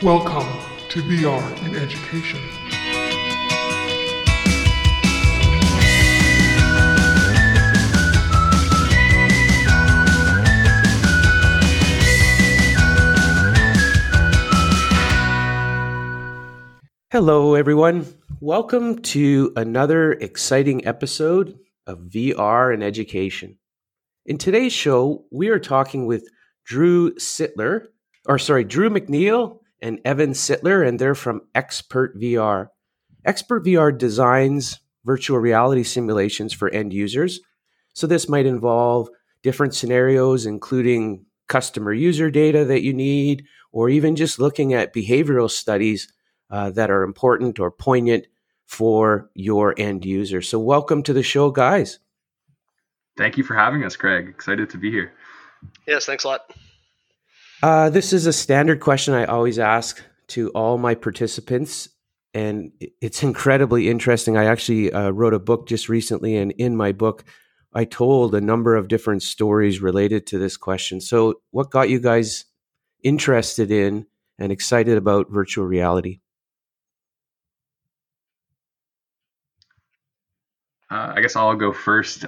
Welcome to VR in Education. Hello, everyone. Welcome to another exciting episode of VR in Education. In today's show, we are talking with Drew MacNeil and Evan Sitler, and they're from XpertVR. XpertVR designs virtual reality simulations for end users. So this might involve different scenarios, including customer user data that you need, or even just looking at behavioral studies that are important or poignant for your end user. So welcome to the show, guys. Thank you for having us, Craig. Excited to be here. Yes, thanks a lot. This is a standard question I always ask to all my participants, and it's incredibly interesting. I actually wrote a book just recently, and in my book, I told a number of different stories related to this question. So what got you guys interested in and excited about virtual reality? I guess I'll go first.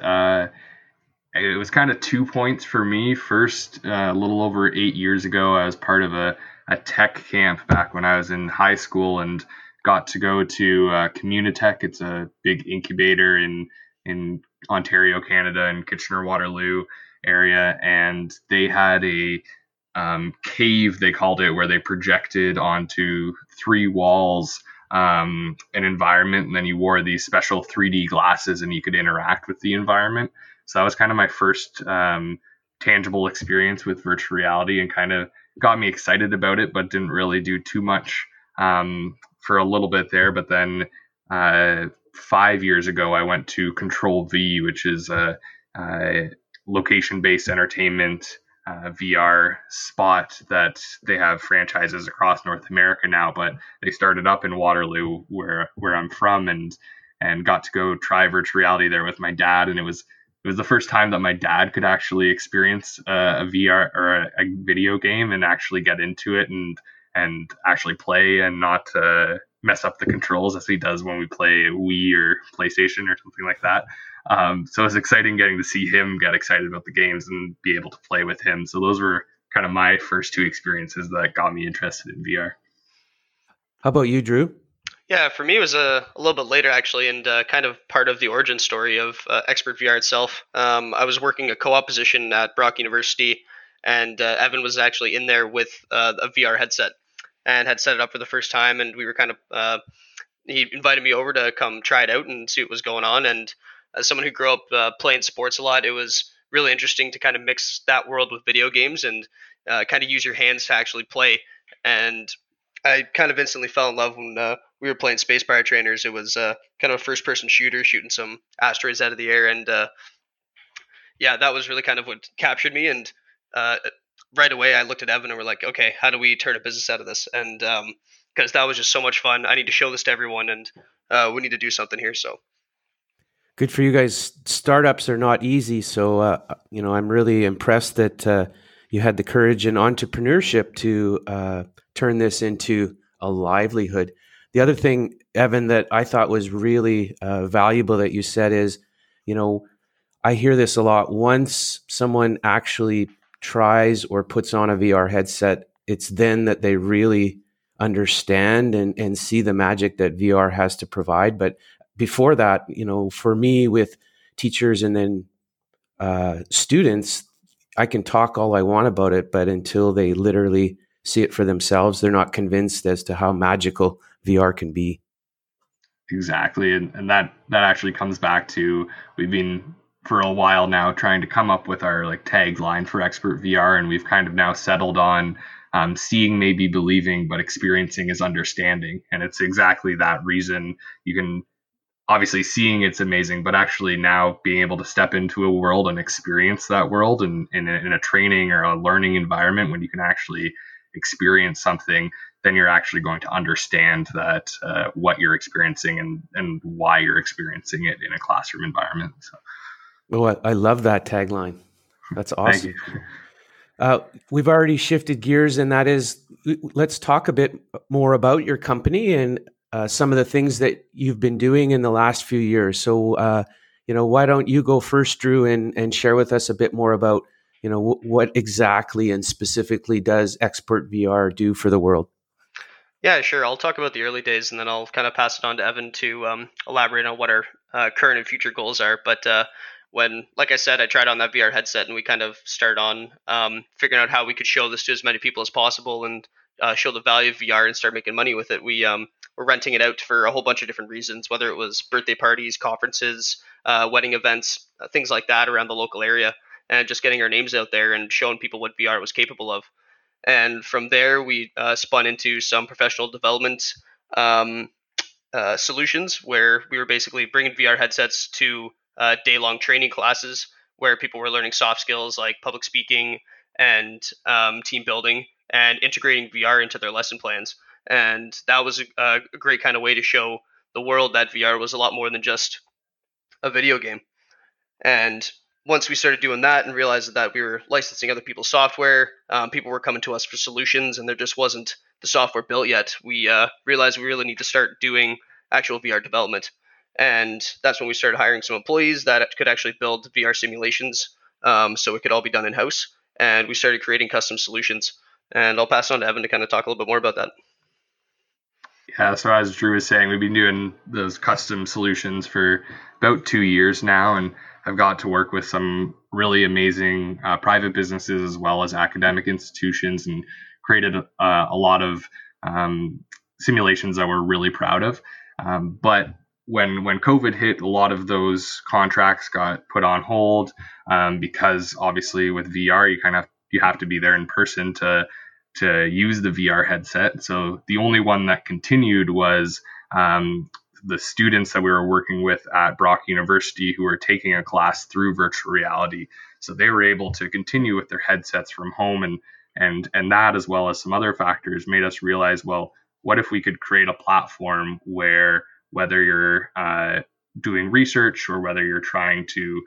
It was kind of 2 points for me. First, a little over 8 years ago, I was part of a tech camp back when I was in high school and got to go to Communitech. It's a big incubator in Ontario, Canada, and Kitchener-Waterloo area. And they had a cave, they called it, where they projected onto three walls an environment. And then you wore these special 3D glasses and you could interact with the environment. So that was kind of my first tangible experience with virtual reality, and kind of got me excited about it, but didn't really do too much for a little bit there. But then 5 years ago, I went to Control V, which is a location-based entertainment VR spot that they have franchises across North America now, but they started up in Waterloo, where I'm from, and got to go try virtual reality there with my dad. And it was the first time that my dad could actually experience a VR or a video game and actually get into it and actually play and not mess up the controls as he does when we play Wii or PlayStation or something like that. So it was exciting getting to see him get excited about the games and be able to play with him. So those were kind of my first two experiences that got me interested in VR. How about you, Drew? Yeah, for me, it was a little bit later, actually, and kind of part of the origin story of XpertVR itself. I was working a co-op position at Brock University, and Evan was actually in there with a VR headset and had set it up for the first time. And we were kind of he invited me over to come try it out and see what was going on. And as someone who grew up playing sports a lot, it was really interesting to kind of mix that world with video games and kind of use your hands to actually play. And I kind of instantly fell in love when we were playing Space Pirate Trainers. It was kind of a first-person shooter, shooting some asteroids out of the air. And that was really kind of what captured me. And right away, I looked at Evan and we're like, okay, how do we turn a business out of this? And because that was just so much fun. I need to show this to everyone, and we need to do something here. So good for you guys. Startups are not easy. So, I'm really impressed that you had the courage and entrepreneurship to turn this into a livelihood. The other thing, Evan, that I thought was really valuable that you said is, I hear this a lot. Once someone actually tries or puts on a VR headset, it's then that they really understand and see the magic that VR has to provide. But before that, for me with teachers and then students, I can talk all I want about it, but until they literally see it for themselves, they're not convinced as to how magical VR can be. Exactly. And that actually comes back to, we've been for a while now trying to come up with our tagline for XpertVR, and we've kind of now settled on seeing may be believing, but experiencing is understanding. And it's exactly that reason. You can obviously, seeing it's amazing, but actually now being able to step into a world and experience that world in a training or a learning environment, when you can actually experience something, then you're actually going to understand that what you're experiencing and why you're experiencing it in a classroom environment. So. Oh, I love that tagline. That's awesome. Thank you. We've already shifted gears, and that is, let's talk a bit more about your company and some of the things that you've been doing in the last few years. So, why don't you go first, Drew, and share with us a bit more about, what exactly and specifically does XpertVR do for the world? Yeah, sure. I'll talk about the early days, and then I'll kind of pass it on to Evan to elaborate on what our current and future goals are. But when, like I said, I tried on that VR headset, and we kind of started on figuring out how we could show this to as many people as possible and show the value of VR and start making money with it. We were renting it out for a whole bunch of different reasons, whether it was birthday parties, conferences, wedding events, things like that around the local area, and just getting our names out there and showing people what VR was capable of. And from there, we spun into some professional development solutions where we were basically bringing VR headsets to day-long training classes where people were learning soft skills like public speaking and team building and integrating VR into their lesson plans. And that was a great kind of way to show the world that VR was a lot more than just a video game. And once we started doing that and realized that we were licensing other people's software, people were coming to us for solutions, and there just wasn't the software built yet. We realized we really need to start doing actual VR development. And that's when we started hiring some employees that could actually build VR simulations so it could all be done in-house. And we started creating custom solutions. And I'll pass it on to Evan to kind of talk a little bit more about that. Yeah, so as Drew was saying, we've been doing those custom solutions for about 2 years now, and I've got to work with some really amazing private businesses as well as academic institutions, and created a lot of simulations that we're really proud of. But when COVID hit, a lot of those contracts got put on hold because obviously with VR, you have to be there in person to use the VR headset. So the only one that continued was the students that we were working with at Brock University who were taking a class through virtual reality. So they were able to continue with their headsets from home, and that, as well as some other factors, made us realize, well, what if we could create a platform where whether you're doing research or whether you're trying to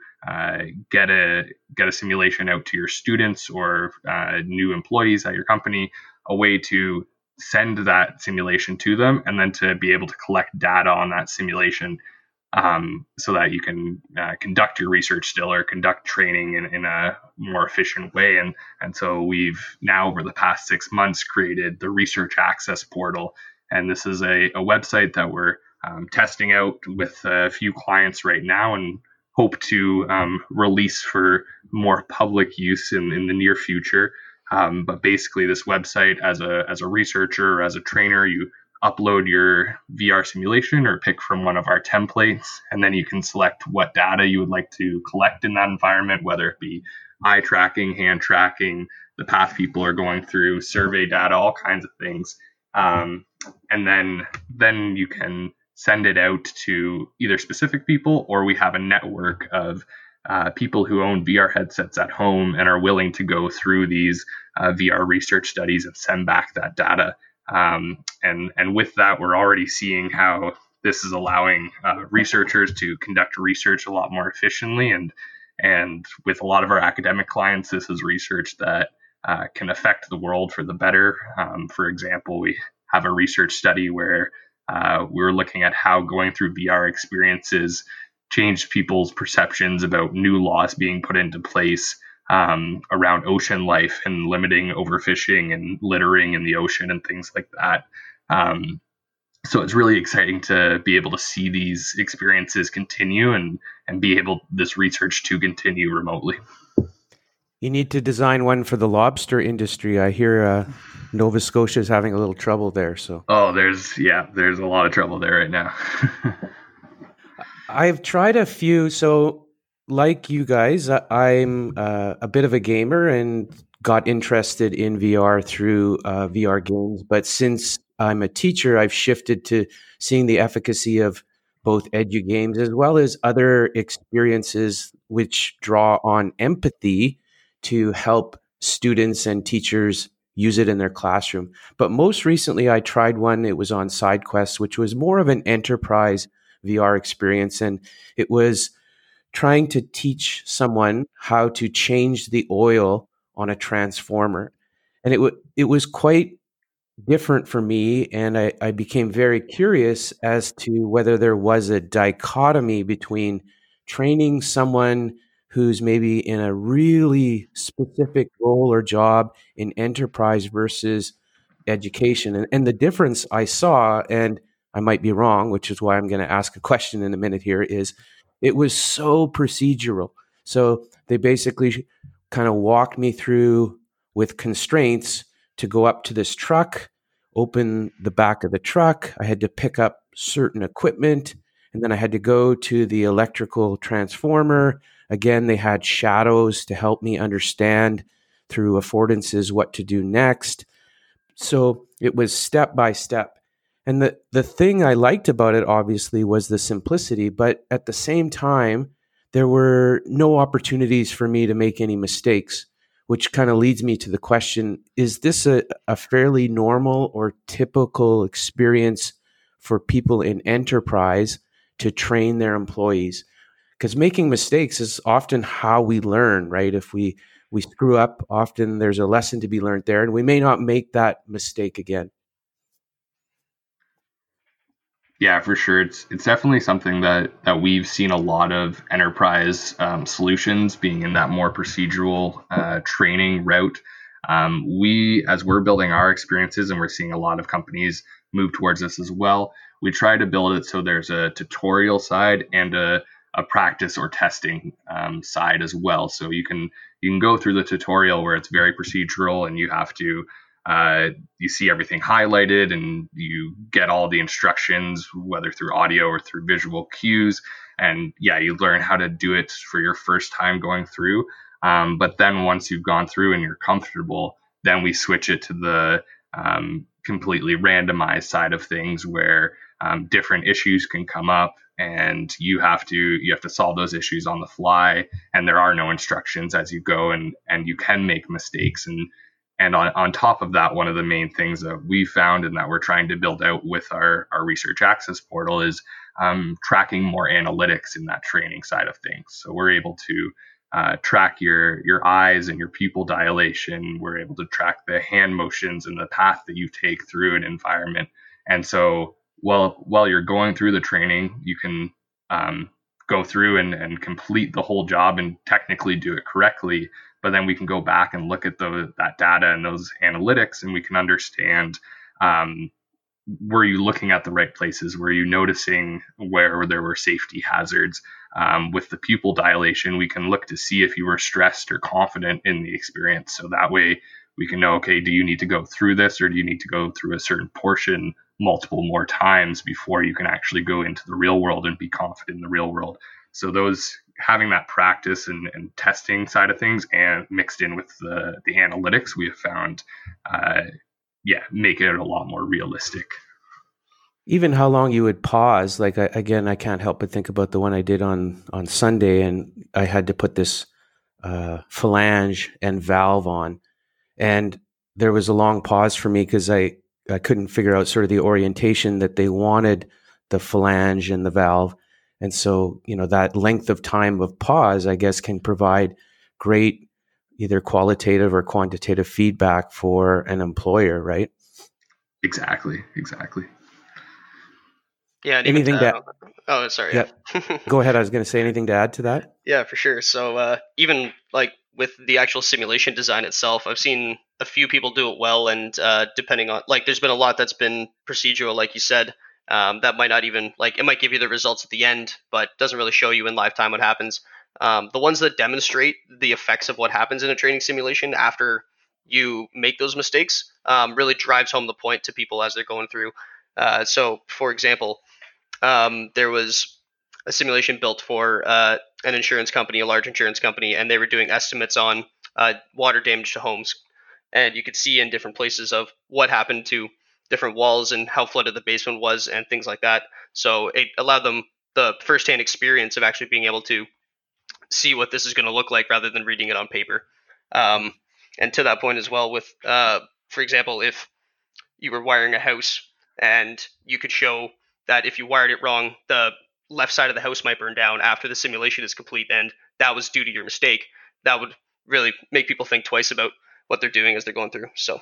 get a simulation out to your students or new employees at your company, a way to send that simulation to them and then to be able to collect data on that simulation so that you can conduct your research still or conduct training in a more efficient way. And so we've now, over the past 6 months, created the Research Access Portal. And this is a website that we're testing out with a few clients right now and hope to release for more public use in the near future. But basically, this website, as a researcher or as a trainer, you upload your VR simulation or pick from one of our templates, and then you can select what data you would like to collect in that environment, whether it be eye tracking, hand tracking, the path people are going through, survey data, all kinds of things. And then you can send it out to either specific people, or we have a network of people who own VR headsets at home and are willing to go through these VR research studies and send back that data. And with that, we're already seeing how this is allowing researchers to conduct research a lot more efficiently. And with a lot of our academic clients, this is research that can affect the world for the better. For example, we have a research study where we were looking at how going through VR experiences changed people's perceptions about new laws being put into place around ocean life and limiting overfishing and littering in the ocean and things like that. So it's really exciting to be able to see these experiences continue and be able this research to continue remotely. You need to design one for the lobster industry. I hear Nova Scotia is having a little trouble there. So there's a lot of trouble there right now. I've tried a few. So like you guys, I'm a bit of a gamer and got interested in VR through VR games. But since I'm a teacher, I've shifted to seeing the efficacy of both edu games as well as other experiences which draw on empathy to help students and teachers use it in their classroom. But most recently, I tried one. It was on SideQuest, which was more of an enterprise VR experience. And it was trying to teach someone how to change the oil on a transformer. And it was quite different for me, and I became very curious as to whether there was a dichotomy between training someone who's maybe in a really specific role or job in enterprise versus education. And the difference I saw, and I might be wrong, which is why I'm going to ask a question in a minute here, is it was so procedural. So they basically kind of walked me through with constraints to go up to this truck, open the back of the truck. I had to pick up certain equipment, and then I had to go to the electrical transformer. Again, they had shadows to help me understand through affordances what to do next. So it was step by step. And the thing I liked about it, obviously, was the simplicity. But at the same time, there were no opportunities for me to make any mistakes, which kind of leads me to the question, is this a fairly normal or typical experience for people in enterprise to train their employees? Because making mistakes is often how we learn, right? If we screw up, often there's a lesson to be learned there, and we may not make that mistake again. Yeah, for sure. It's definitely something that we've seen a lot of enterprise solutions being in that more procedural training route. We, as we're building our experiences, and we're seeing a lot of companies move towards this as well, we try to build it so there's a tutorial side and a practice or testing side as well. So you can go through the tutorial where it's very procedural and you have to you see everything highlighted and you get all the instructions, whether through audio or through visual cues. And yeah, you learn how to do it for your first time going through. But then once you've gone through and you're comfortable, then we switch it to the completely randomized side of things where different issues can come up and you have to solve those issues on the fly. And there are no instructions as you go, and you can make mistakes. And on top of that, one of the main things that we found and that we're trying to build out with our research access portal is tracking more analytics in that training side of things. So we're able to track your eyes and your pupil dilation. We're able to track the hand motions and the path that you take through an environment. And so while you're going through the training, you can go through and complete the whole job and technically do it correctly. But then we can go back and look at that data and those analytics, and we can understand, were you looking at the right places? Were you noticing where there were safety hazards? With the pupil dilation, we can look to see if you were stressed or confident in the experience. So that way we can know, okay, do you need to go through this, or do you need to go through a certain portion multiple more times before you can actually go into the real world and be confident in the real world? So those having that practice and testing side of things and mixed in with the analytics, we have found, make it a lot more realistic. Even how long you would pause. Like, I can't help but think about the one I did on Sunday, and I had to put this phalange and valve on. And there was a long pause for me because I couldn't figure out sort of the orientation that they wanted the phalange and the valve. And so, that length of time of pause, I guess, can provide great either qualitative or quantitative feedback for an employer, right? Exactly. Yeah. Anything to add? Oh, sorry. Yeah. Go ahead. I was going to say, anything to add to that? Yeah, for sure. So even like with the actual simulation design itself, I've seen a few people do it well. And depending on, like, there's been a lot that's been procedural, like you said. That might not even, like, it might give you the results at the end, but doesn't really show you in live time what happens. The ones that demonstrate the effects of what happens in a training simulation after you make those mistakes really drives home the point to people as they're going through. So, for example, there was a simulation built for an insurance company, a large insurance company, and they were doing estimates on water damage to homes. And you could see in different places of what happened to different walls and how flooded the basement was and things like that. So it allowed them the firsthand experience of actually being able to see what this is going to look like rather than reading it on paper. And to that point as well, with, for example, if you were wiring a house and you could show that if you wired it wrong, the left side of the house might burn down after the simulation is complete, and that was due to your mistake, that would really make people think twice about what they're doing as they're going through. So,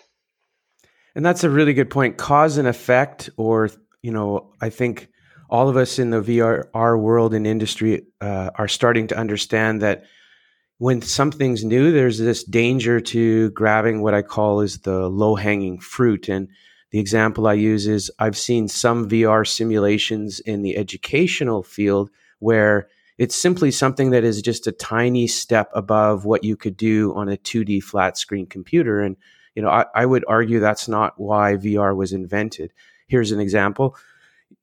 and that's a really good point. Cause and effect, or, you know, I think all of us in the VR world and industry are starting to understand that when something's new, there's this danger to grabbing what I call is the low-hanging fruit. And the example I use is I've seen some VR simulations in the educational field where it's simply something that is just a tiny step above what you could do on a 2D flat screen computer. And, you know, I would argue that's not why VR was invented. Here's an example.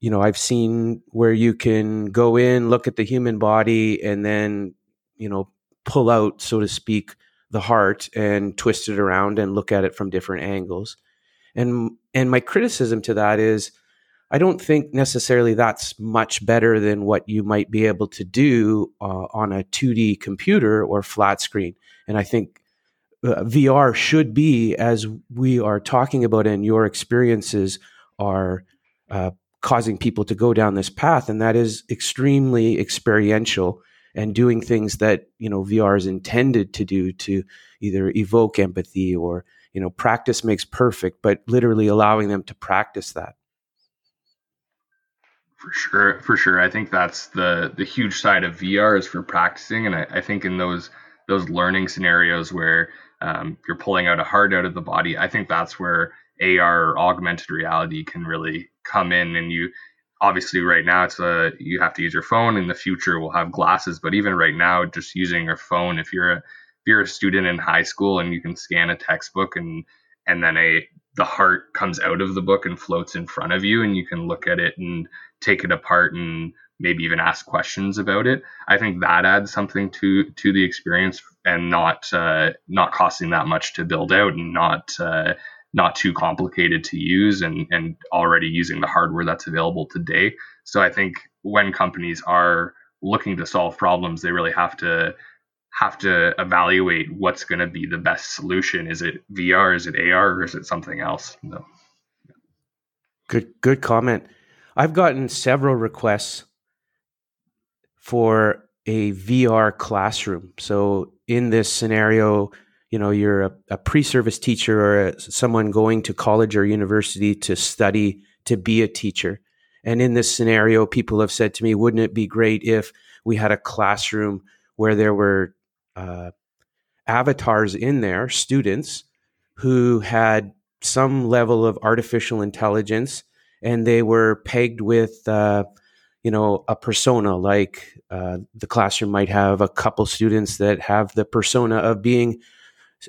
You know, I've seen where you can go in, look at the human body, and then, you know, pull out, so to speak, the heart and twist it around and look at it from different angles. And my criticism to that is, I don't think necessarily that's much better than what you might be able to do on a 2D computer or flat screen. And I think VR should be, as we are talking about, and your experiences are causing people to go down this path. And that is extremely experiential and doing things that, you know, VR is intended to do, to either evoke empathy or, you know, practice makes perfect, but literally allowing them to practice that. For sure. I think that's the huge side of VR is for practicing. And I think in those learning scenarios where you're pulling out a heart out of the body, I think that's where AR, or augmented reality, can really come in. And you obviously right now you have to use your phone. In the future, we'll have glasses. But even right now, just using your phone, if you're a student in high school and you can scan a textbook and then the heart comes out of the book and floats in front of you, and you can look at it and take it apart and maybe even ask questions about it. I think that adds something to the experience, and not costing that much to build out, and not too complicated to use, and already using the hardware that's available today. So I think when companies are looking to solve problems, they really have to evaluate what's going to be the best solution. Is it VR? Is it AR? Or is it something else? No. Good comment. I've gotten several requests for a VR classroom. So in this scenario, you know, you're a pre-service teacher or someone going to college or university to study to be a teacher. And in this scenario, people have said to me, wouldn't it be great if we had a classroom where there were avatars in there, students who had some level of artificial intelligence, and they were pegged with, you know, a persona. Like the classroom might have a couple students that have the persona of being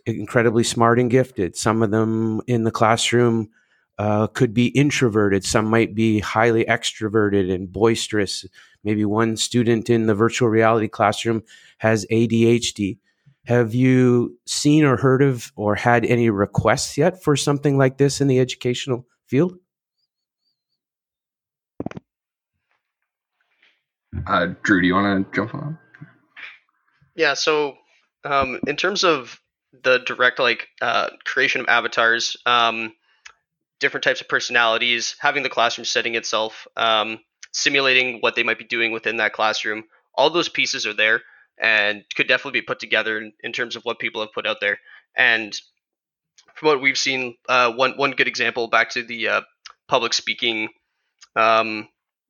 incredibly smart and gifted. Some of them in the classroom could be introverted. Some might be highly extroverted and boisterous. Maybe one student in the virtual reality classroom has ADHD. Have you seen or heard of or had any requests yet for something like this in the educational field? Drew, do you want to jump on? Yeah. So in terms of the direct creation of avatars, different types of personalities, having the classroom setting itself, simulating what they might be doing within that classroom, all those pieces are there and could definitely be put together in terms of what people have put out there. And from what we've seen, one good example, back to the public speaking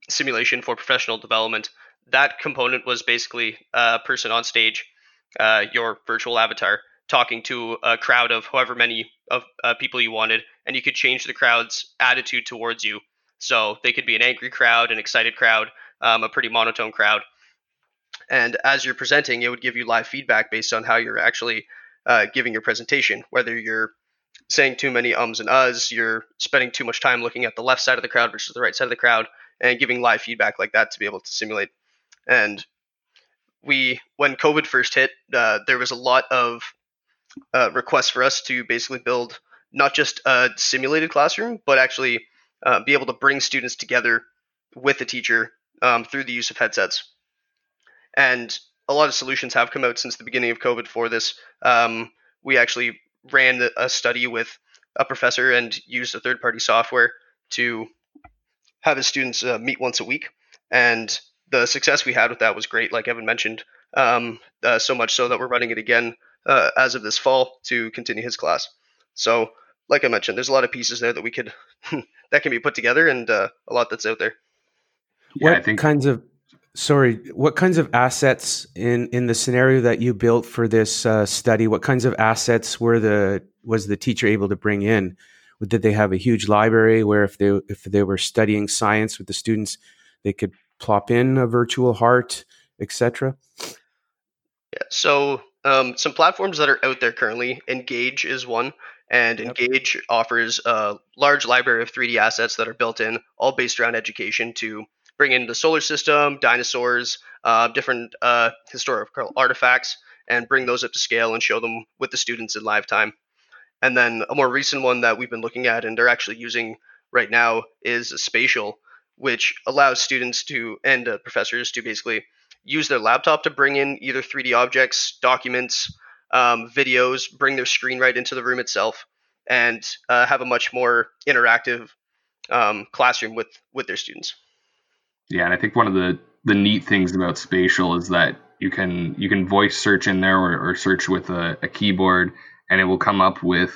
simulation for professional development, that component was basically a person on stage, your virtual avatar, talking to a crowd of however many of people you wanted, and you could change the crowd's attitude towards you. So they could be an angry crowd, an excited crowd, a pretty monotone crowd. And as you're presenting, it would give you live feedback based on how you're actually giving your presentation, whether you're saying too many ums and uhs, you're spending too much time looking at the left side of the crowd versus the right side of the crowd, and giving live feedback like that to be able to simulate. And when COVID first hit, there was a lot of requests for us to basically build not just a simulated classroom, but actually be able to bring students together with a teacher through the use of headsets. And a lot of solutions have come out since the beginning of COVID for this. We actually ran a study with a professor and used a third-party software to have his students meet once a week. And the success we had with that was great, like Evan mentioned, so much so that we're running it again as of this fall to continue his class. So like I mentioned, there's a lot of pieces there that we could that can be put together, and a lot that's out there. Yeah, What kinds of assets in the scenario that you built for this study? What kinds of assets was the teacher able to bring in? Did they have a huge library where if they were studying science with the students, they could plop in a virtual heart, etc.? Yeah, so some platforms that are out there currently, Engage is one, and yep. Engage offers a large library of 3D assets that are built in, all based around education to bring in the solar system, dinosaurs, different historical artifacts, and bring those up to scale and show them with the students in live time. And then a more recent one that we've been looking at and they're actually using right now is Spatial, which allows students to and professors to basically use their laptop to bring in either 3D objects, documents, videos, bring their screen right into the room itself, and have a much more interactive classroom with their students. Yeah, and I think one of the neat things about Spatial is that you can voice search in there or search with a keyboard, and it will come up with,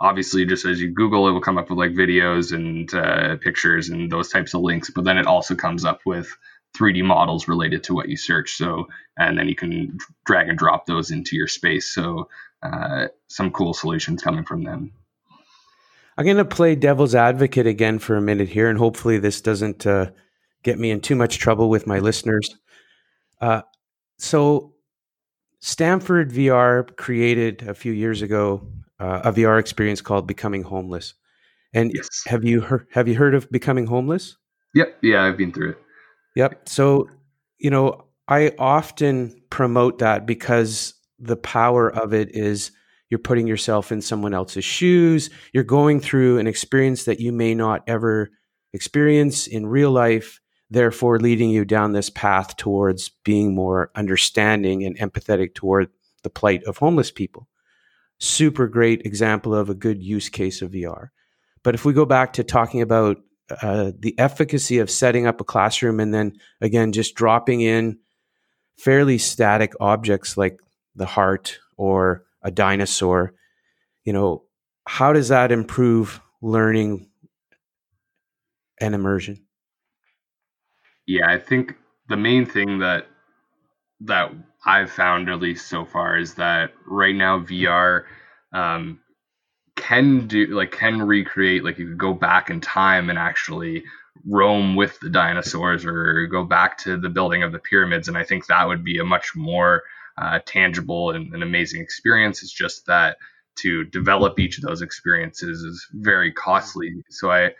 obviously, just as you Google, it will come up with like videos and pictures and those types of links. But then it also comes up with 3D models related to what you search. So, and then you can drag and drop those into your space. So some cool solutions coming from them. I'm going to play devil's advocate again for a minute here, and hopefully this doesn't get me in too much trouble with my listeners. So Stanford VR created a few years ago a VR experience called Becoming Homeless. And yes. Have you heard of Becoming Homeless? Yep. Yeah, I've been through it. Yep. So, you know, I often promote that because the power of it is you're putting yourself in someone else's shoes. You're going through an experience that you may not ever experience in real life, therefore leading you down this path towards being more understanding and empathetic toward the plight of homeless people. Super great example of a good use case of VR. But if we go back to talking about the efficacy of setting up a classroom and then, again, just dropping in fairly static objects like the heart or a dinosaur, you know, how does that improve learning and immersion? Yeah, I think the main thing that I've found, at least so far, is that right now VR can recreate, like you could go back in time and actually roam with the dinosaurs or go back to the building of the pyramids. And I think that would be a much more tangible and an amazing experience. It's just that to develop each of those experiences is very costly. So I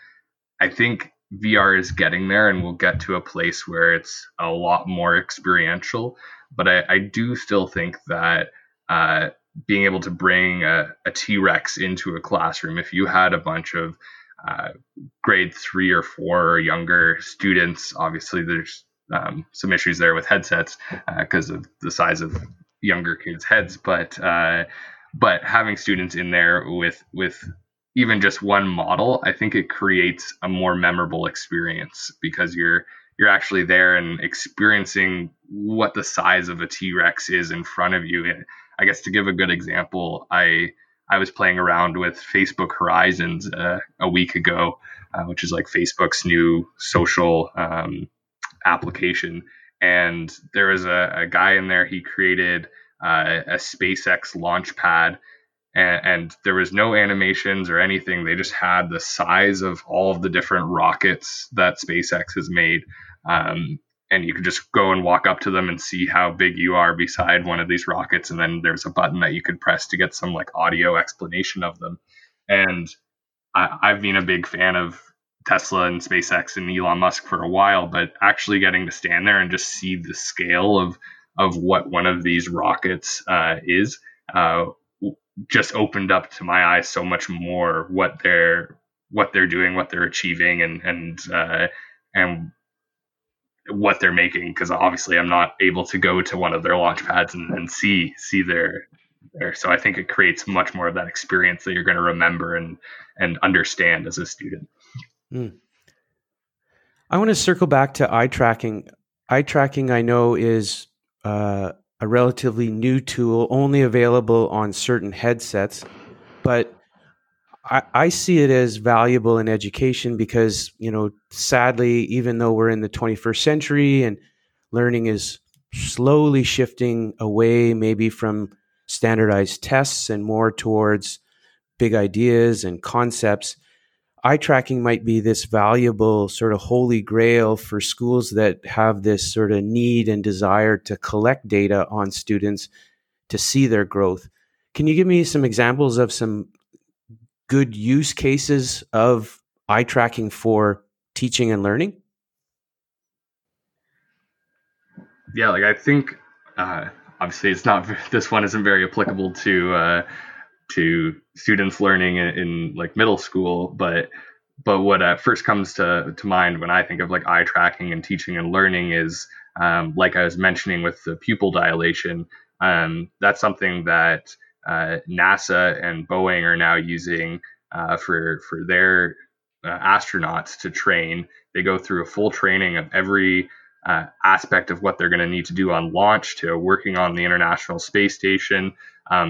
think VR is getting there, and we'll get to a place where it's a lot more experiential. But I do still think that being able to bring a T-Rex into a classroom, if you had a bunch of grade 3 or 4 or younger students, obviously there's some issues there with headsets because of the size of younger kids' heads. But having students in there with even just one model, I think it creates a more memorable experience because you're actually there and experiencing what the size of a T-Rex is in front of you. And I guess to give a good example, I was playing around with Facebook Horizons a week ago, which is like Facebook's new social application. And there was a guy in there, he created a SpaceX launch pad. And there was no animations or anything. They just had the size of all of the different rockets that SpaceX has made. And you could just go and walk up to them and see how big you are beside one of these rockets. And then there's a button that you could press to get some like audio explanation of them. And I've been a big fan of Tesla and SpaceX and Elon Musk for a while, but actually getting to stand there and just see the scale of what one of these rockets is, just opened up to my eyes so much more what they're doing, what they're achieving, and what they're making. Because obviously, I'm not able to go to one of their launch pads and see their. So I think it creates much more of that experience that you're going to remember and understand as a student. Mm. I want to circle back to eye tracking. Eye tracking, I know, is a relatively new tool, only available on certain headsets, but I see it as valuable in education because, you know, sadly, even though we're in the 21st century and learning is slowly shifting away maybe from standardized tests and more towards big ideas and concepts, eye tracking might be this valuable sort of holy grail for schools that have this sort of need and desire to collect data on students to see their growth. Can you give me some examples of some good use cases of eye tracking for teaching and learning? Yeah, like I think obviously it's not, this one isn't very applicable to students learning in like middle school, but what first comes to mind when I think of like eye tracking and teaching and learning is like I was mentioning with the pupil dilation. That's something that NASA and Boeing are now using for their astronauts to train. They go through a full training of every aspect of what they're going to need to do on launch to working on the International Space Station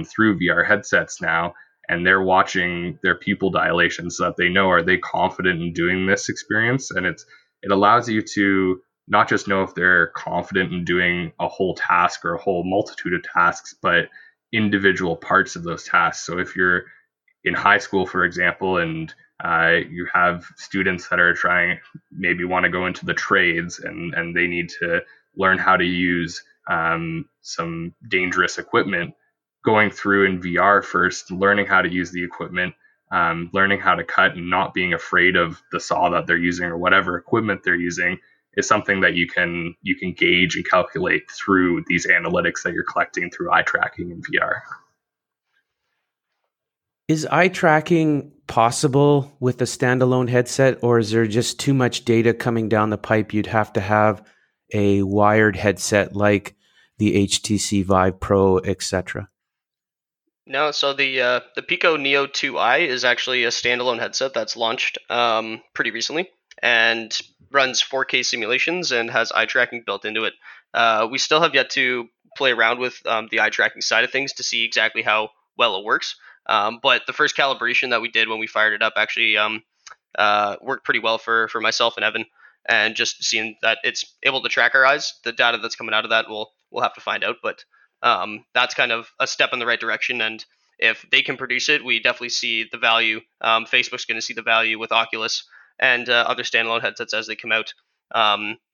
through VR headsets now. And they're watching their pupil dilation so that they know, are they confident in doing this experience? And it allows you to not just know if they're confident in doing a whole task or a whole multitude of tasks, but individual parts of those tasks. So if you're in high school, for example, and you have students that are trying, maybe want to go into the trades and they need to learn how to use some dangerous equipment, going through in VR first, learning how to use the equipment, learning how to cut and not being afraid of the saw that they're using or whatever equipment they're using is something that you can gauge and calculate through these analytics that you're collecting through eye tracking in VR. Is eye tracking possible with a standalone headset, or is there just too much data coming down the pipe? You'd have to have a wired headset like the HTC Vive Pro, etc. No, so the Pico Neo 2i is actually a standalone headset that's launched pretty recently and runs 4K simulations and has eye tracking built into it. We still have yet to play around with the eye tracking side of things to see exactly how well it works. But the first calibration that we did when we fired it up actually worked pretty well for myself and Evan. And just seeing that it's able to track our eyes, the data that's coming out of that, we'll have to find out. But that's kind of a step in the right direction. And if they can produce it, we definitely see the value. Facebook's going to see the value with Oculus and other standalone headsets as they come out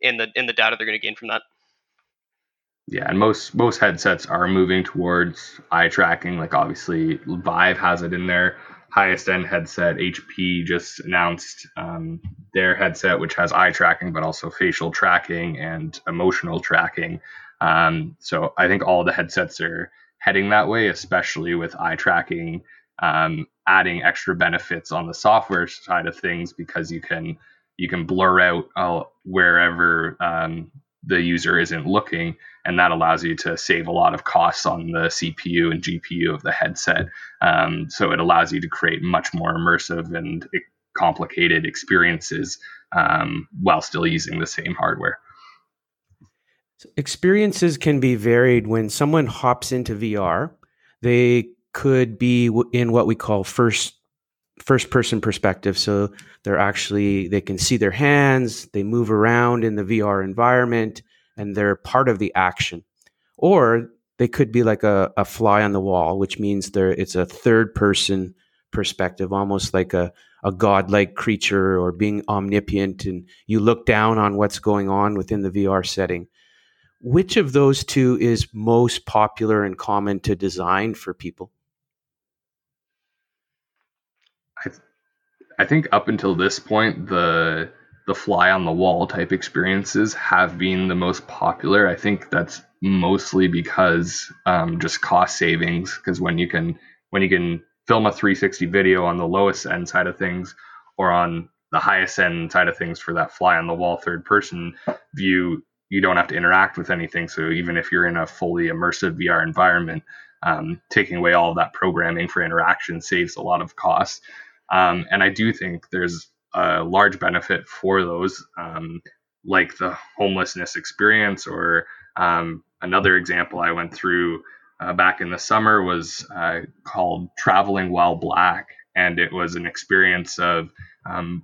in the data they're going to gain from that. Yeah, and most headsets are moving towards eye tracking. Like obviously Vive has it in their highest end headset. HP just announced their headset, which has eye tracking, but also facial tracking and emotional tracking. So I think all the headsets are heading that way, especially with eye tracking, adding extra benefits on the software side of things, because you can blur out wherever the user isn't looking, and that allows you to save a lot of costs on the CPU and GPU of the headset. So it allows you to create much more immersive and complicated experiences while still using the same hardware. Experiences can be varied. When someone hops into VR, they could be in what we call first person perspective. So they can see their hands, they move around in the VR environment, and they're part of the action. Or they could be like a fly on the wall, which means it's a third person perspective, almost like a godlike creature or being omnipotent, and you look down on what's going on within the VR setting. Which of those two is most popular and common to design for people? I think up until this point, the fly on the wall type experiences have been the most popular. I think that's mostly because just cost savings, because when you can film a 360 video on the lowest end side of things or on the highest end side of things for that fly on the wall third person view, you don't have to interact with anything. So even if you're in a fully immersive VR environment, taking away all of that programming for interaction saves a lot of costs. And I do think there's a large benefit for those, like the homelessness experience or Another example I went through back in the summer was called Traveling While Black. And it was an experience of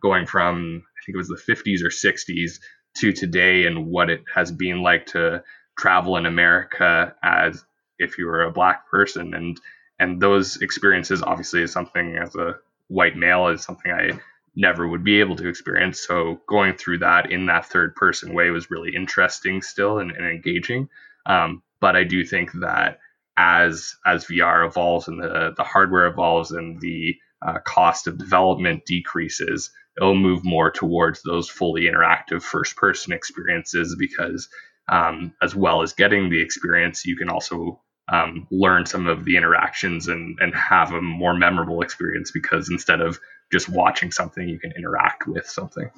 going from, I think it was the 50s or 60s to today, and what it has been like to travel in America as if you were a black person. And those experiences, obviously, is something as a white male is something I never would be able to experience. So going through that in that third person way was really interesting still and engaging. But I do think that as VR evolves and the hardware evolves and the cost of development decreases, it'll move more towards those fully interactive first person experiences, because as well as getting the experience, you can also learn some of the interactions and have a more memorable experience, because instead of just watching something, you can interact with something.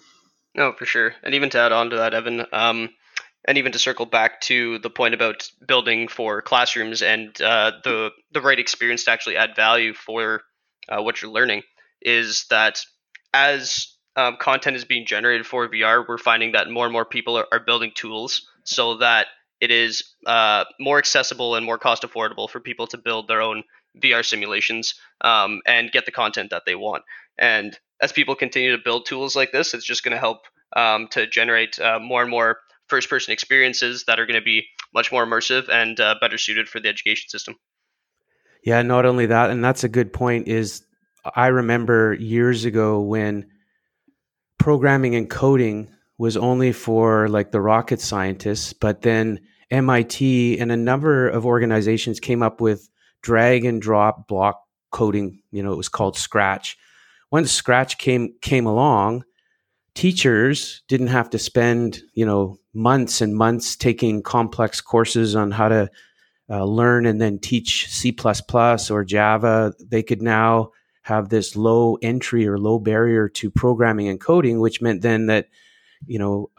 No, for sure. And even to add on to that, Evan, and even to circle back to the point about building for classrooms and the right experience to actually add value for what you're learning, is that as content is being generated for VR, we're finding that more and more people are building tools so that it is more accessible and more cost affordable for people to build their own VR simulations and get the content that they want. And as people continue to build tools like this, it's just going to help to generate more and more first-person experiences that are going to be much more immersive and better suited for the education system. Yeah, not only that, and that's a good point, is I remember years ago when programming and coding was only for like the rocket scientists, but then MIT and a number of organizations came up with drag and drop block coding. You know, it was called Scratch. Once Scratch came along, teachers didn't have to spend, you know, months and months taking complex courses on how to learn and then teach C++ or Java. They could now have this low entry or low barrier to programming and coding, which meant then that, you know,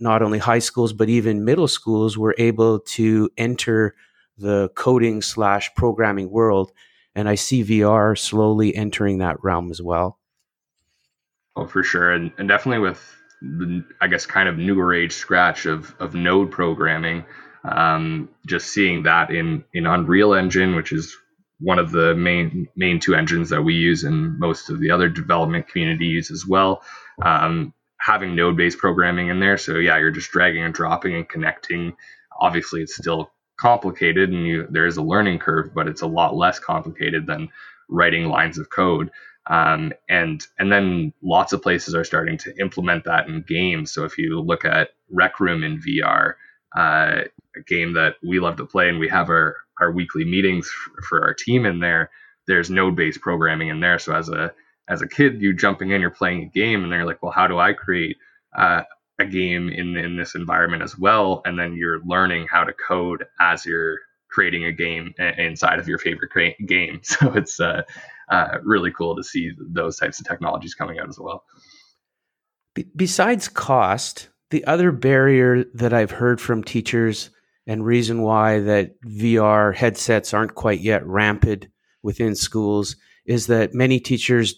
not only high schools, but even middle schools were able to enter the coding/programming world. And I see VR slowly entering that realm as well. Oh, for sure. And definitely with the, I guess, kind of newer age Scratch of node programming, just seeing that in Unreal Engine, which is one of the main two engines that we use and most of the other development community use as well, having node-based programming in there. So yeah, you're just dragging and dropping and connecting. Obviously, it's still complicated and there is a learning curve, but it's a lot less complicated than writing lines of code. And then lots of places are starting to implement that in games. So if you look at Rec Room in VR, a game that we love to play, and we have our weekly meetings for our team in there, there's node-based programming in there. So as a kid, you're jumping in, you're playing a game, and they're like, well, how do I create a game in this environment as well? And then you're learning how to code as you're creating a game inside of your favorite game. So it's really cool to see those types of technologies coming out as well. Besides cost, the other barrier that I've heard from teachers and reason why that VR headsets aren't quite yet rampant within schools is that many teachers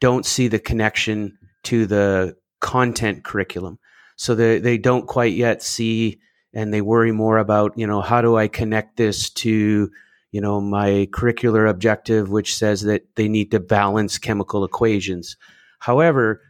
don't see the connection to the content curriculum. So they don't quite yet see, and they worry more about, you know, how do I connect this to, you know, my curricular objective, which says that they need to balance chemical equations. However,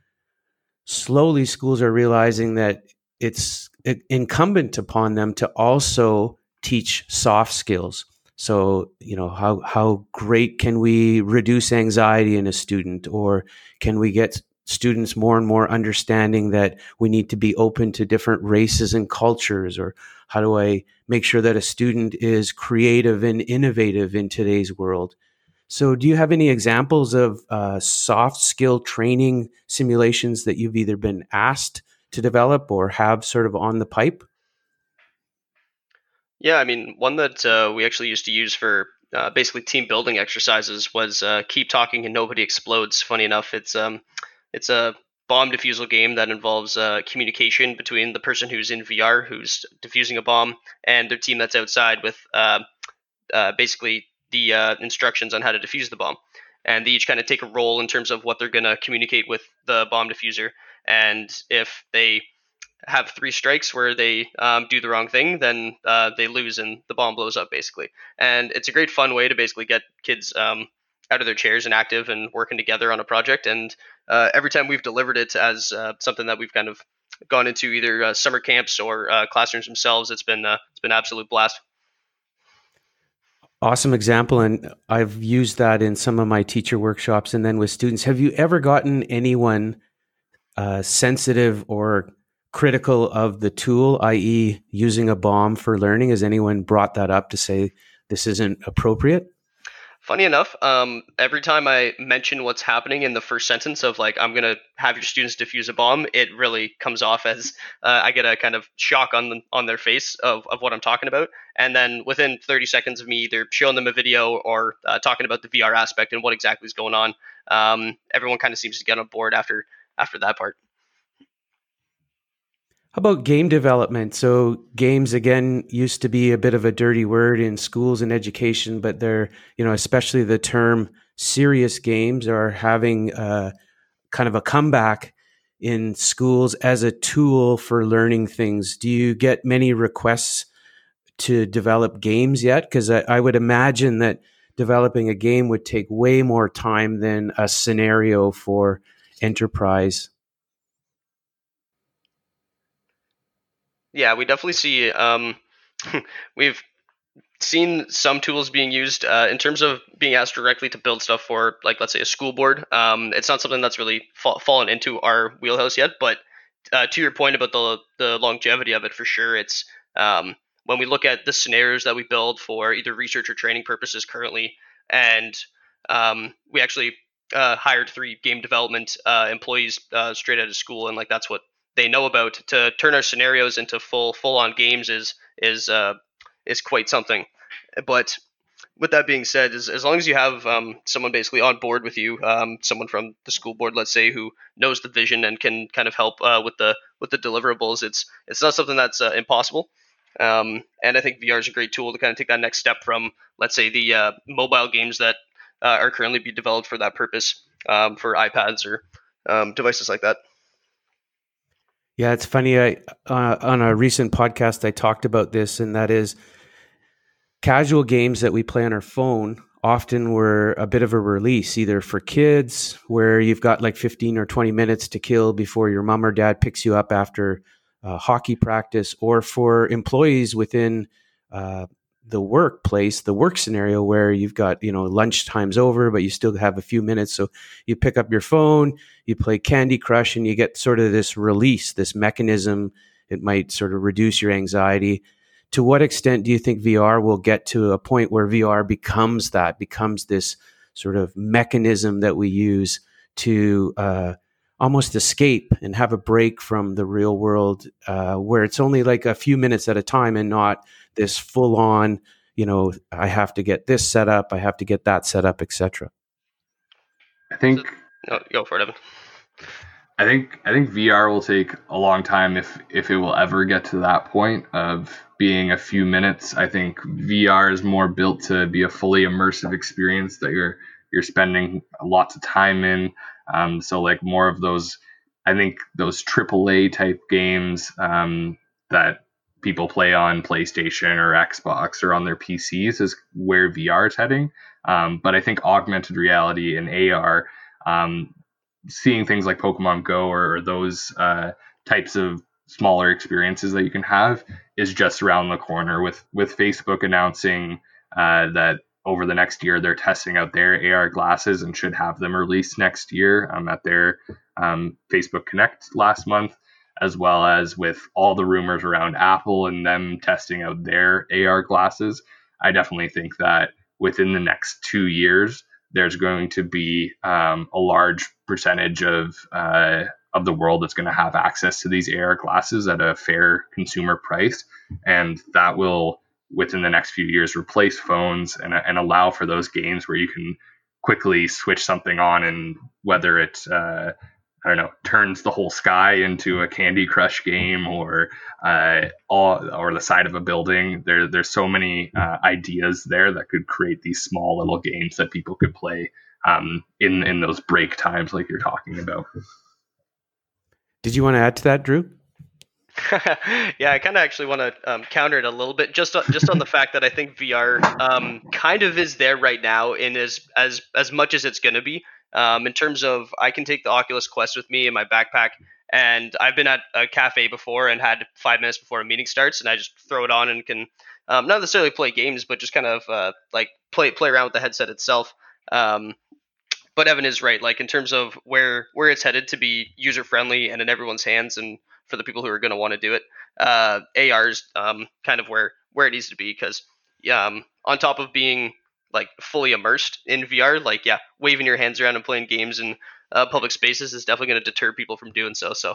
slowly schools are realizing that it's incumbent upon them to also teach soft skills. So, you know, how great can we reduce anxiety in a student, or can we get students more and more understanding that we need to be open to different races and cultures, or how do I make sure that a student is creative and innovative in today's world? So do you have any examples of soft skill training simulations that you've either been asked to develop or have sort of on the pipe? Yeah, I mean, one that we actually used to use for basically team building exercises was Keep Talking and Nobody Explodes. Funny enough, it's a bomb defusal game that involves communication between the person who's in VR, who's defusing a bomb, and their team that's outside with basically the instructions on how to defuse the bomb. And they each kind of take a role in terms of what they're going to communicate with the bomb diffuser. And if they have three strikes where they do the wrong thing, then they lose and the bomb blows up, basically. And it's a great fun way to basically get kids out of their chairs and active and working together on a project. And every time we've delivered it as something that we've kind of gone into either summer camps or classrooms themselves, it's been an absolute blast. Awesome example. And I've used that in some of my teacher workshops and then with students. Have you ever gotten anyone sensitive or critical of the tool, i.e. using a bomb for learning? Has anyone brought that up to say this isn't appropriate? Funny enough, every time I mention what's happening in the first sentence of like, I'm going to have your students defuse a bomb, it really comes off as I get a kind of shock on their face of what I'm talking about. And then within 30 seconds of me either showing them a video or talking about the VR aspect and what exactly is going on, everyone kind of seems to get on board after that part. How about game development? So games, again, used to be a bit of a dirty word in schools and education, but they're, you know, especially the term serious games are having kind of a comeback in schools as a tool for learning things. Do you get many requests to develop games yet? Because I would imagine that developing a game would take way more time than a scenario for enterprise. Yeah, we definitely see, we've seen some tools being used in terms of being asked directly to build stuff for, like, let's say a school board. It's not something that's really fallen into our wheelhouse yet, but to your point about the longevity of it, for sure, it's when we look at the scenarios that we build for either research or training purposes currently, and we actually hired 3 game development employees straight out of school, and like that's what they know about to turn our scenarios into full-on games is quite something. But with that being said, as long as you have someone basically on board with you, someone from the school board, let's say, who knows the vision and can kind of help with the deliverables, it's not something that's impossible. And I think VR is a great tool to kind of take that next step from, let's say, the mobile games that are currently being developed for that purpose for iPads or devices like that. Yeah, it's funny. I on a recent podcast, I talked about this, and that is casual games that we play on our phone often were a bit of a release, either for kids where you've got like 15 or 20 minutes to kill before your mom or dad picks you up after hockey practice, or for employees within the workplace, the work scenario where you've got, you know, lunchtime's over, but you still have a few minutes. So you pick up your phone, you play Candy Crush, and you get sort of this release, this mechanism. It might sort of reduce your anxiety. To what extent do you think VR will get to a point where VR becomes that, becomes this sort of mechanism that we use to almost escape and have a break from the real world where it's only like a few minutes at a time and not this full on, you know, I have to get this set up, I have to get that set up, etc.? I think go for it, Evan. I think VR will take a long time if it will ever get to that point of being a few minutes. I think VR is more built to be a fully immersive experience that you're spending lots of time in. So like more of those, I think those AAA type games that people play on PlayStation or Xbox or on their PCs is where VR is heading. But I think augmented reality and AR, seeing things like Pokemon Go or those types of smaller experiences that you can have is just around the corner with Facebook announcing that over the next year, they're testing out their AR glasses and should have them released next year at their Facebook Connect last month, as well as with all the rumors around Apple and them testing out their AR glasses. I definitely think that within the next 2 years, there's going to be a large percentage of the world that's going to have access to these AR glasses at a fair consumer price, and that will within the next few years replace phones and allow for those games where you can quickly switch something on, and whether it turns the whole sky into a Candy Crush game or the side of a building. There's so many ideas there that could create these small little games that people could play in those break times like you're talking about. Did you want to add to that, Drew? Yeah, I kind of actually want to counter it a little bit, just on the fact that I think VR kind of is there right now, and is as much as it's going to be in terms of I can take the Oculus Quest with me in my backpack, and I've been at a cafe before and had 5 minutes before a meeting starts, and I just throw it on and can not necessarily play games, but just kind of like play around with the headset itself. But Evan is right, like in terms of where it's headed to be user friendly and in everyone's hands and for the people who are going to want to do it, AR is kind of where it needs to be, because on top of being like fully immersed in VR, like, yeah, waving your hands around and playing games in public spaces is definitely going to deter people from doing so. So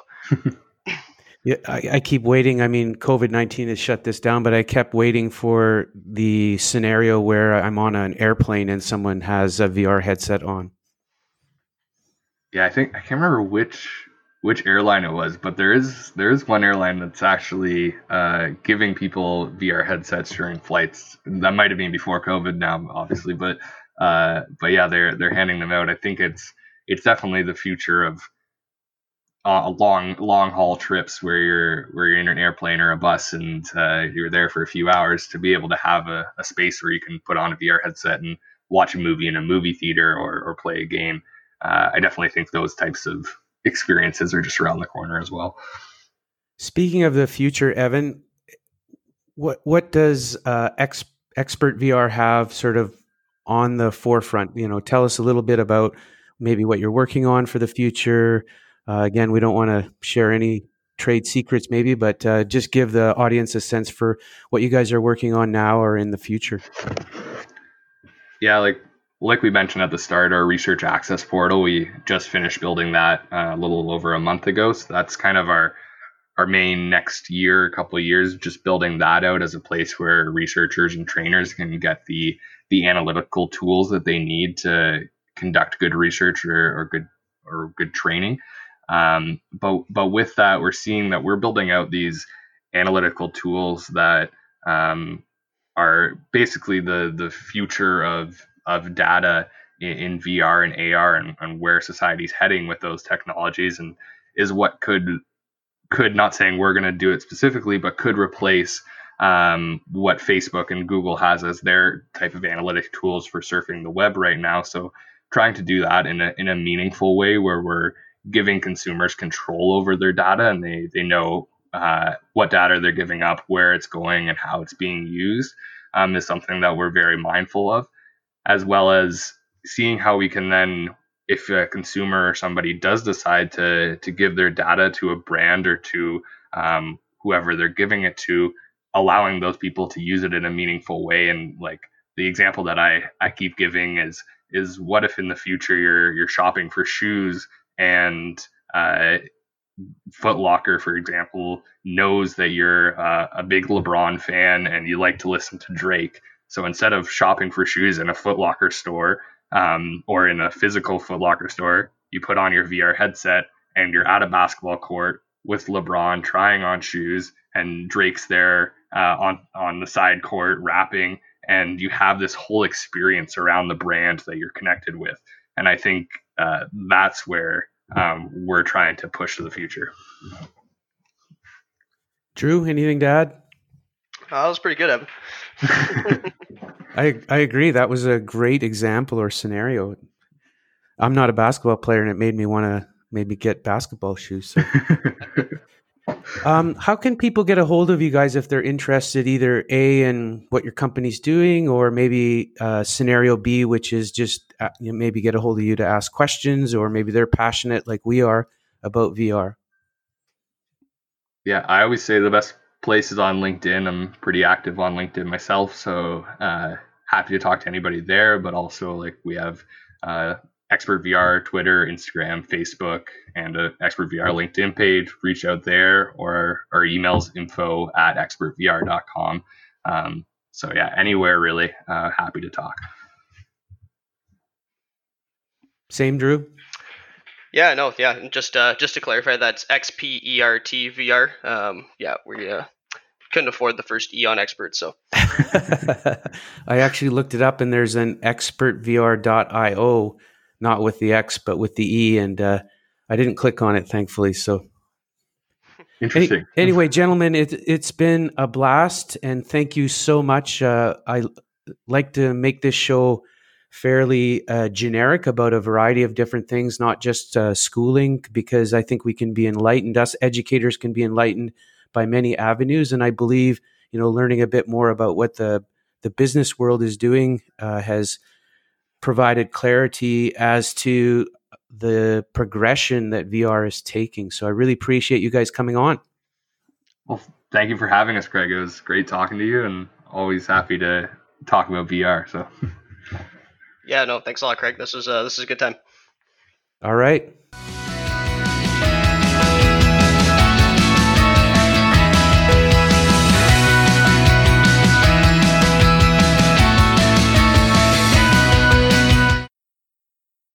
yeah, I keep waiting. I mean, COVID-19 has shut this down, but I kept waiting for the scenario where I'm on an airplane and someone has a VR headset on. Yeah, I think I can't remember which airline it was, but there is one airline that's actually giving people VR headsets during flights. That might have been before COVID now, obviously, but yeah, they're handing them out. I think it's definitely the future of long haul trips where you're in an airplane or a bus and you're there for a few hours, to be able to have a space where you can put on a VR headset and watch a movie in a movie theater or play a game. I definitely think those types of experiences are just around the corner as well. Speaking of the future, Evan, what does XpertVR have sort of on the forefront? You know, tell us a little bit about maybe what you're working on for the future. Again, we don't want to share any trade secrets maybe, but just give the audience a sense for what you guys are working on now or in the future. Yeah, like we mentioned at the start, our research access portal, we just finished building that a little over a month ago. So that's kind of our main next year, couple of years, just building that out as a place where researchers and trainers can get the analytical tools that they need to conduct good research or good training. But with that, we're seeing that we're building out these analytical tools that are basically the future of data in VR and AR and where society's heading with those technologies, and is what could, not saying we're going to do it specifically, but could replace what Facebook and Google has as their type of analytic tools for surfing the web right now. So trying to do that in a meaningful way where we're giving consumers control over their data, and they know what data they're giving up, where it's going, and how it's being used is something that we're very mindful of, as well as seeing how we can then, if a consumer or somebody does decide to give their data to a brand or to whoever they're giving it to, allowing those people to use it in a meaningful way. And like the example that I keep giving is what if in the future you're shopping for shoes and Foot Locker, for example, knows that you're a big LeBron fan and you like to listen to Drake. So instead of shopping for shoes in a Foot Locker store or in a physical Foot Locker store, you put on your VR headset and you're at a basketball court with LeBron trying on shoes, and Drake's there on the side court rapping, and you have this whole experience around the brand that you're connected with. And I think that's where we're trying to push to the future. Drew, anything to add? That was pretty good, Evan. I agree. That was a great example or scenario. I'm not a basketball player, and it made me want to get basketball shoes. So. How can people get a hold of you guys if they're interested, either A, in what your company's doing, or maybe scenario B, which is just maybe get a hold of you to ask questions, or maybe they're passionate like we are about VR? Yeah, I always say the best places on LinkedIn. I'm pretty active on LinkedIn myself, so happy to talk to anybody there. But also, like, we have XpertVR, Twitter, Instagram, Facebook, and a XpertVR LinkedIn page. Reach out there, or our emails info@expertvr.com. So yeah, anywhere really. Happy to talk. Same, Drew. Yeah, no, yeah. Just to clarify, that's XpertVR. Yeah, we couldn't afford the first E on expert, so. I actually looked it up, and there's an expertvr.io, not with the X, but with the E, and I didn't click on it, thankfully. So Interesting. Anyway, gentlemen, it's been a blast, and thank you so much. I like to make this show fairly generic about a variety of different things, not just schooling, because I think we can be enlightened. Us educators can be enlightened by many avenues, and I believe learning a bit more about what the business world is doing has provided clarity as to the progression that VR is taking. So I really appreciate you guys coming on. Well, thank you for having us, Greg. It was great talking to you, and always happy to talk about VR. So yeah, no, thanks a lot, Craig. This is a good time. All right.